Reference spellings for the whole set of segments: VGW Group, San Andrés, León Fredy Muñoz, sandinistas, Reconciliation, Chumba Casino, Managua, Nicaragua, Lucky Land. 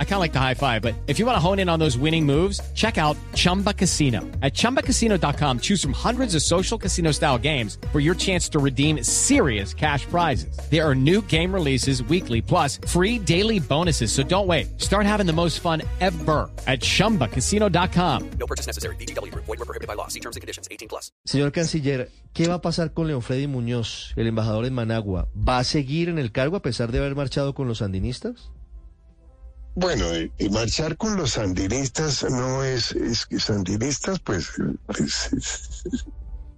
I kind of like the high five, but if you want to hone in on those winning moves, check out Chumba Casino. At chumbacasino.com, choose from hundreds of social casino style games for your chance to redeem serious cash prizes. There are new game releases weekly, plus free daily bonuses. So don't wait. Start having the most fun ever at chumbacasino.com. No purchase necessary. VGW Group. Void where prohibited by law. See terms and conditions. 18 plus. Señor Canciller, ¿qué va a pasar con León Fredy Muñoz, el embajador en Managua? ¿Va a seguir en el cargo a pesar de haber marchado con los sandinistas? Bueno, marchar con los sandinistas no es... sandinistas, pues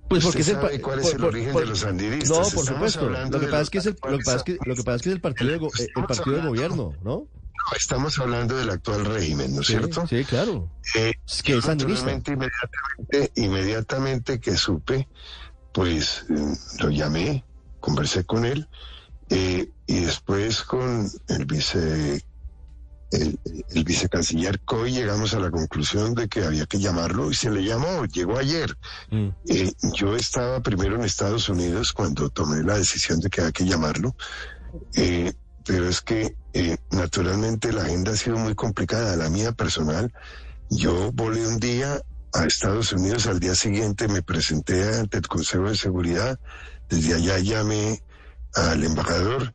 porque usted sabe cuál es el origen de los sandinistas. No, por supuesto. Lo que pasa es que es el partido de gobierno, ¿no? No, estamos hablando del actual régimen, ¿no es cierto? Sí, claro. Es que es sandinista. Inmediatamente que supe, pues lo llamé, conversé con él, y después con el vicecanciller Coy llegamos a la conclusión de que había que llamarlo y se le llamó, llegó ayer. Yo estaba primero en Estados Unidos cuando tomé la decisión de que había que llamarlo, pero es que naturalmente la agenda ha sido muy complicada, la mía personal. Yo volé un día a Estados Unidos, al día siguiente me presenté ante el Consejo de Seguridad, desde allá llamé al embajador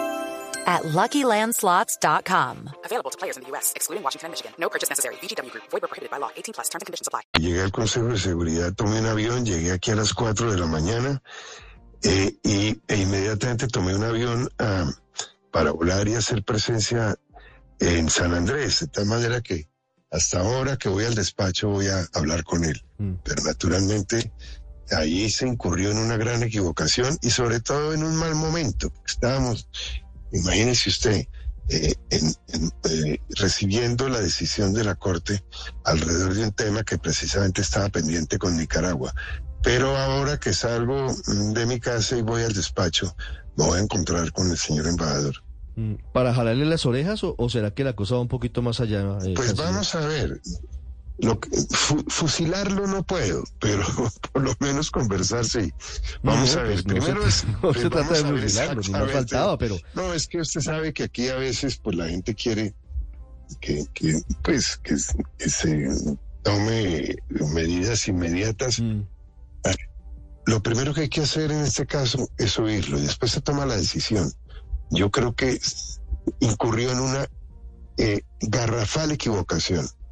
at LuckyLandSlots.com. Available to players in the U.S., excluding Washington and Michigan. No purchase necessary. VGW Group. Void where prohibited by law. 18 plus. Terms and conditions apply. Llegué al Consejo de Seguridad, tomé un avión, llegué aquí a las 4 de la mañana e inmediatamente tomé un avión para volar y hacer presencia en San Andrés, de tal manera que hasta ahora que voy al despacho voy a hablar con él. Pero naturalmente ahí se incurrió en una gran equivocación y sobre todo en un mal momento. Estábamos... Imagínese usted recibiendo la decisión de la Corte alrededor de un tema que precisamente estaba pendiente con Nicaragua. Pero ahora que salgo de mi casa y voy al despacho, me voy a encontrar con el señor embajador. ¿Para jalarle las orejas o será que la cosa va un poquito más allá? Pues vamos a ver. Fusilarlo no puedo, pero por lo menos conversar sí. Vamos a ver, primero es... No se trata de fusilarlo, no faltaba, pero... No, es que usted sabe que aquí a veces pues la gente quiere que se tome medidas inmediatas. Lo primero que hay que hacer en este caso es oírlo y después se toma la decisión. Yo creo que incurrió en una garrafal equivocación.